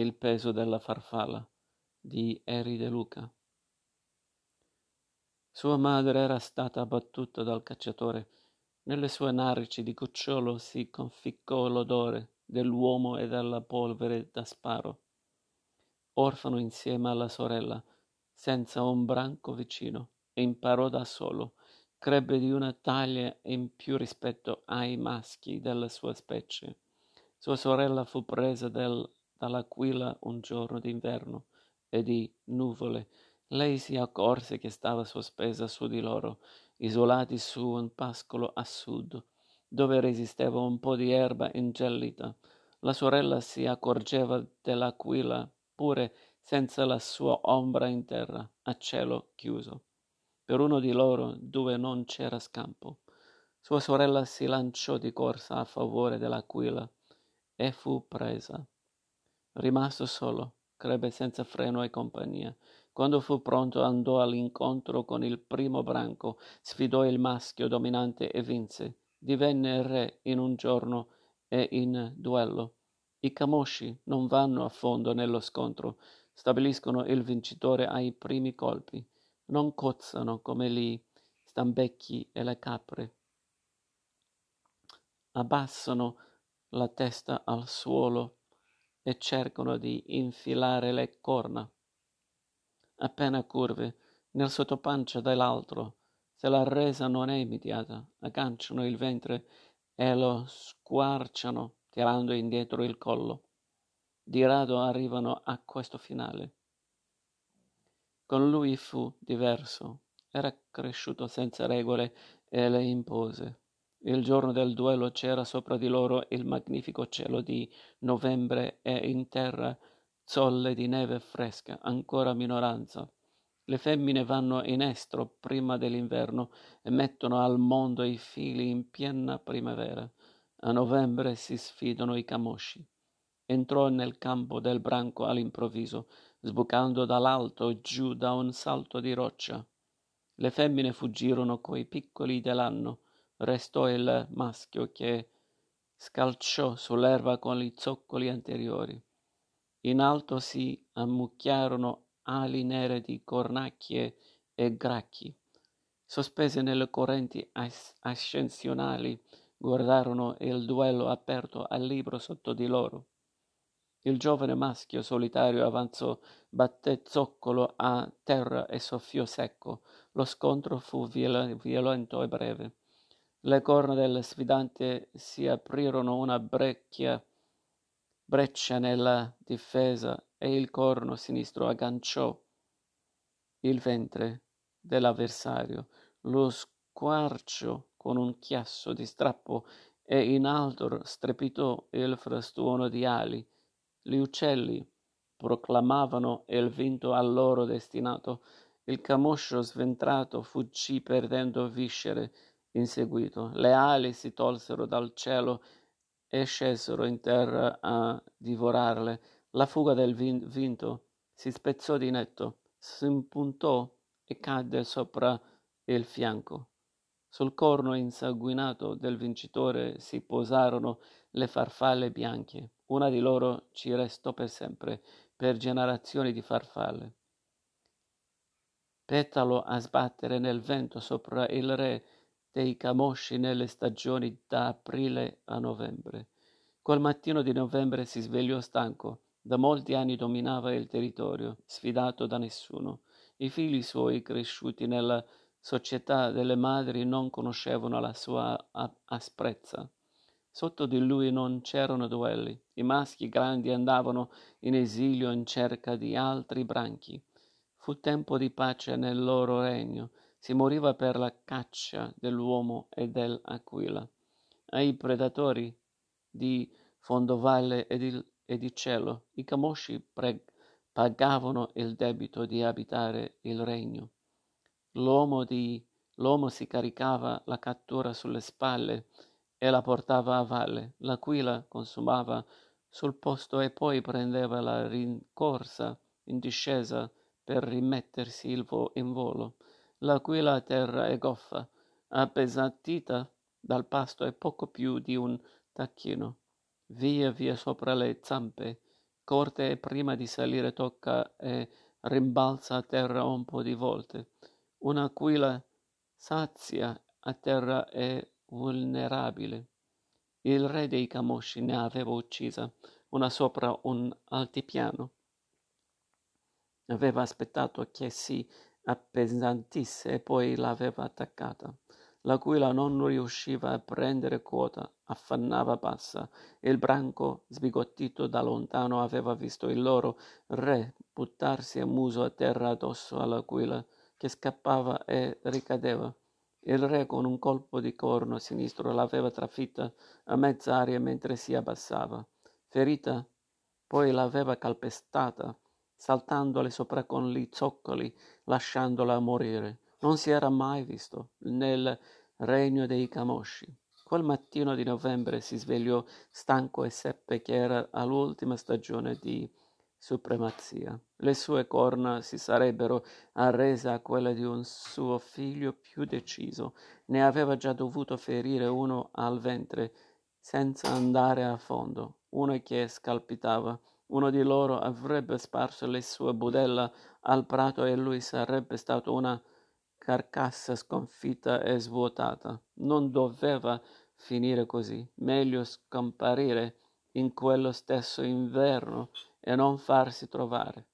Il peso della farfalla di Erri De Luca. Sua madre era stata abbattuta dal cacciatore. Nelle sue narici di cucciolo si conficcò l'odore dell'uomo e della polvere da sparo. Orfano insieme alla sorella, senza un branco vicino, imparò da solo, crebbe di una taglia in più rispetto ai maschi della sua specie. Sua sorella fu presa dall'aquila un giorno d'inverno e di nuvole. Lei si accorse che stava sospesa su di loro, isolati su un pascolo a sud, dove resisteva un po' di erba ingiallita. La sorella si accorgeva dell'aquila pure senza la sua ombra in terra, a cielo chiuso. Per uno di loro due non c'era scampo. Sua sorella si lanciò di corsa a favore dell'aquila e fu presa. Rimasto solo, crebbe senza freno e compagnia. Quando fu pronto andò all'incontro con il primo branco, sfidò il maschio dominante e vinse. Divenne re in un giorno e in duello. I camosci non vanno a fondo nello scontro, stabiliscono il vincitore ai primi colpi. Non cozzano come gli stambecchi e le capre. Abbassano la testa al suolo e cercano di infilare le corna, appena curve, nel sottopancia dell'altro. Se la resa non è immediata, agganciano il ventre e lo squarciano, tirando indietro il collo. Di rado arrivano a questo finale. Con lui fu diverso. Era cresciuto senza regole e le impose. Il giorno del duello c'era sopra di loro il magnifico cielo di novembre e in terra zolle di neve fresca, ancora minoranza. Le femmine vanno in estro prima dell'inverno e mettono al mondo i figli in piena primavera. A novembre si sfidano i camosci. Entrò nel campo del branco all'improvviso, sbucando dall'alto giù da un salto di roccia. Le femmine fuggirono coi piccoli dell'anno. Restò il maschio che scalciò sull'erba con gli zoccoli anteriori. In alto si ammucchiarono ali nere di cornacchie e gracchi. Sospese nelle correnti ascensionali, guardarono il duello aperto al libro sotto di loro. Il giovane maschio solitario avanzò, batté zoccolo a terra e soffiò secco. Lo scontro fu violento e breve. Le corna del sfidante si aprirono una breccia nella difesa e il corno sinistro agganciò il ventre dell'avversario. Lo squarciò con un chiasso di strappo e in alto strepitò il frastuono di ali. Gli uccelli proclamavano il vinto al loro destinato. Il camoscio sventrato fuggì perdendo viscere. Inseguito, le ali si tolsero dal cielo e scesero in terra a divorarle. La fuga del vinto si spezzò di netto, si impuntò e cadde sopra il fianco. Sul corno insanguinato del vincitore si posarono le farfalle bianche. Una di loro ci restò per sempre, per generazioni di farfalle. Petalo a sbattere nel vento sopra il re dei camosci nelle stagioni da aprile a novembre. Quel mattino di novembre si svegliò stanco. Da molti anni dominava il territorio, sfidato da nessuno. I figli suoi, cresciuti nella società delle madri, non conoscevano la sua asprezza. Sotto di lui non c'erano duelli. I maschi grandi andavano in esilio in cerca di altri branchi. Fu tempo di pace nel loro regno. Si moriva per la caccia dell'uomo e dell'aquila, ai predatori di fondovalle e di cielo. I camosci pagavano il debito di abitare il regno. L'uomo si caricava la cattura sulle spalle e la portava a valle. L'aquila consumava sul posto e poi prendeva la rincorsa in discesa per rimettersi in volo. L'aquila a terra è goffa, appesantita dal pasto e poco più di un tacchino. Via via sopra le zampe, corte e prima di salire tocca e rimbalza a terra un po' di volte. Un'aquila sazia a terra è vulnerabile. Il re dei camosci ne aveva uccisa una sopra un altipiano. Aveva aspettato che si appesantisse e poi l'aveva attaccata. L'aquila non riusciva a prendere quota, affannava passa. Il branco, sbigottito da lontano, aveva visto il loro re buttarsi a muso a terra addosso all'aquila, che scappava e ricadeva. Il re con un colpo di corno sinistro l'aveva trafitta a mezz'aria mentre si abbassava. Ferita, poi l'aveva calpestata, saltandole sopra con gli zoccoli, lasciandola morire. Non si era mai visto nel regno dei camosci. Quel mattino di novembre si svegliò stanco e seppe che era all'ultima stagione di supremazia. Le sue corna si sarebbero arrese a quelle di un suo figlio più deciso. Ne aveva già dovuto ferire uno al ventre senza andare a fondo, uno che scalpitava. Uno di loro avrebbe sparso le sue budella al prato e lui sarebbe stato una carcassa sconfitta e svuotata. Non doveva finire così. Meglio scomparire in quello stesso inverno e non farsi trovare.